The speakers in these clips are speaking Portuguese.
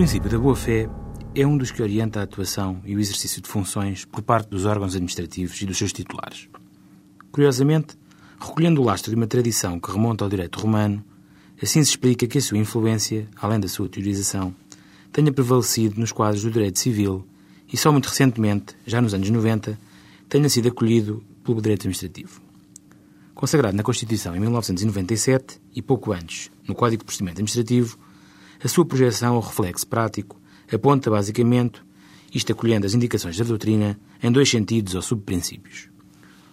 princípio da boa-fé é um dos que orienta a atuação e o exercício de funções por parte dos órgãos administrativos e dos seus titulares. Curiosamente, recolhendo o lastro de uma tradição que remonta ao direito romano, assim se explica que a sua influência, além da sua teorização, tenha prevalecido nos quadros do direito civil e só muito recentemente, já nos anos 90, tenha sido acolhido pelo direito administrativo. Consagrado na Constituição em 1997 e pouco antes, no Código de Procedimento Administrativo, a sua projeção ao reflexo prático aponta basicamente, isto acolhendo as indicações da doutrina, em dois sentidos ou subprincípios.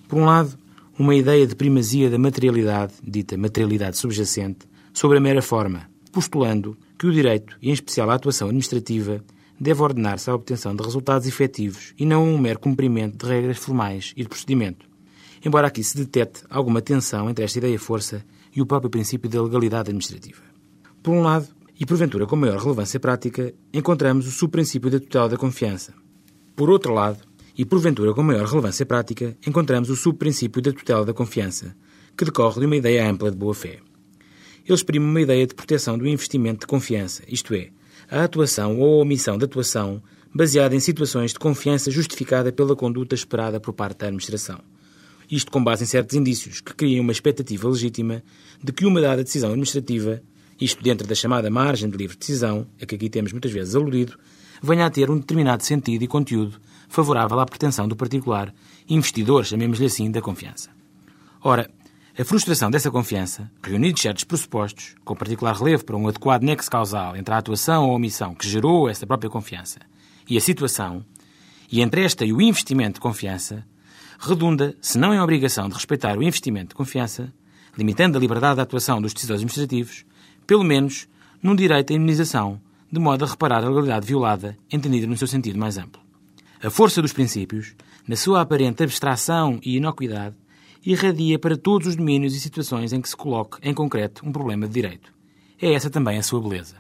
Por um lado, uma ideia de primazia da materialidade, dita materialidade subjacente, sobre a mera forma, postulando que o direito, e em especial a atuação administrativa, deve ordenar-se à obtenção de resultados efetivos e não a um mero cumprimento de regras formais e de procedimento, embora aqui se detete alguma tensão entre esta ideia-força e o próprio princípio da legalidade administrativa. Por um lado, e porventura com maior relevância prática, encontramos o subprincípio da total da confiança. Por outro lado, e porventura com maior relevância prática, encontramos o subprincípio da tutela da confiança, que decorre de uma ideia ampla de boa-fé. Ele exprime uma ideia de proteção do investimento de confiança, isto é, a atuação ou a omissão de atuação baseada em situações de confiança justificada pela conduta esperada por parte da administração. Isto com base em certos indícios que criam uma expectativa legítima de que uma dada decisão administrativa, isto dentro da chamada margem de livre decisão, a que aqui temos muitas vezes aludido, venha a ter um determinado sentido e conteúdo favorável à pretensão do particular investidor, chamemos-lhe assim, da confiança. Ora, a frustração dessa confiança, reunidos certos pressupostos, com particular relevo para um adequado nexo causal entre a atuação ou a omissão que gerou essa própria confiança e a situação, e entre esta e o investimento de confiança, redunda, se não em obrigação de respeitar o investimento de confiança, limitando a liberdade de atuação dos decisores administrativos, pelo menos num direito à indemnização, de modo a reparar a legalidade violada, entendida no seu sentido mais amplo. A força dos princípios, na sua aparente abstração e inocuidade, irradia para todos os domínios e situações em que se coloque, em concreto, um problema de direito. É essa também a sua beleza.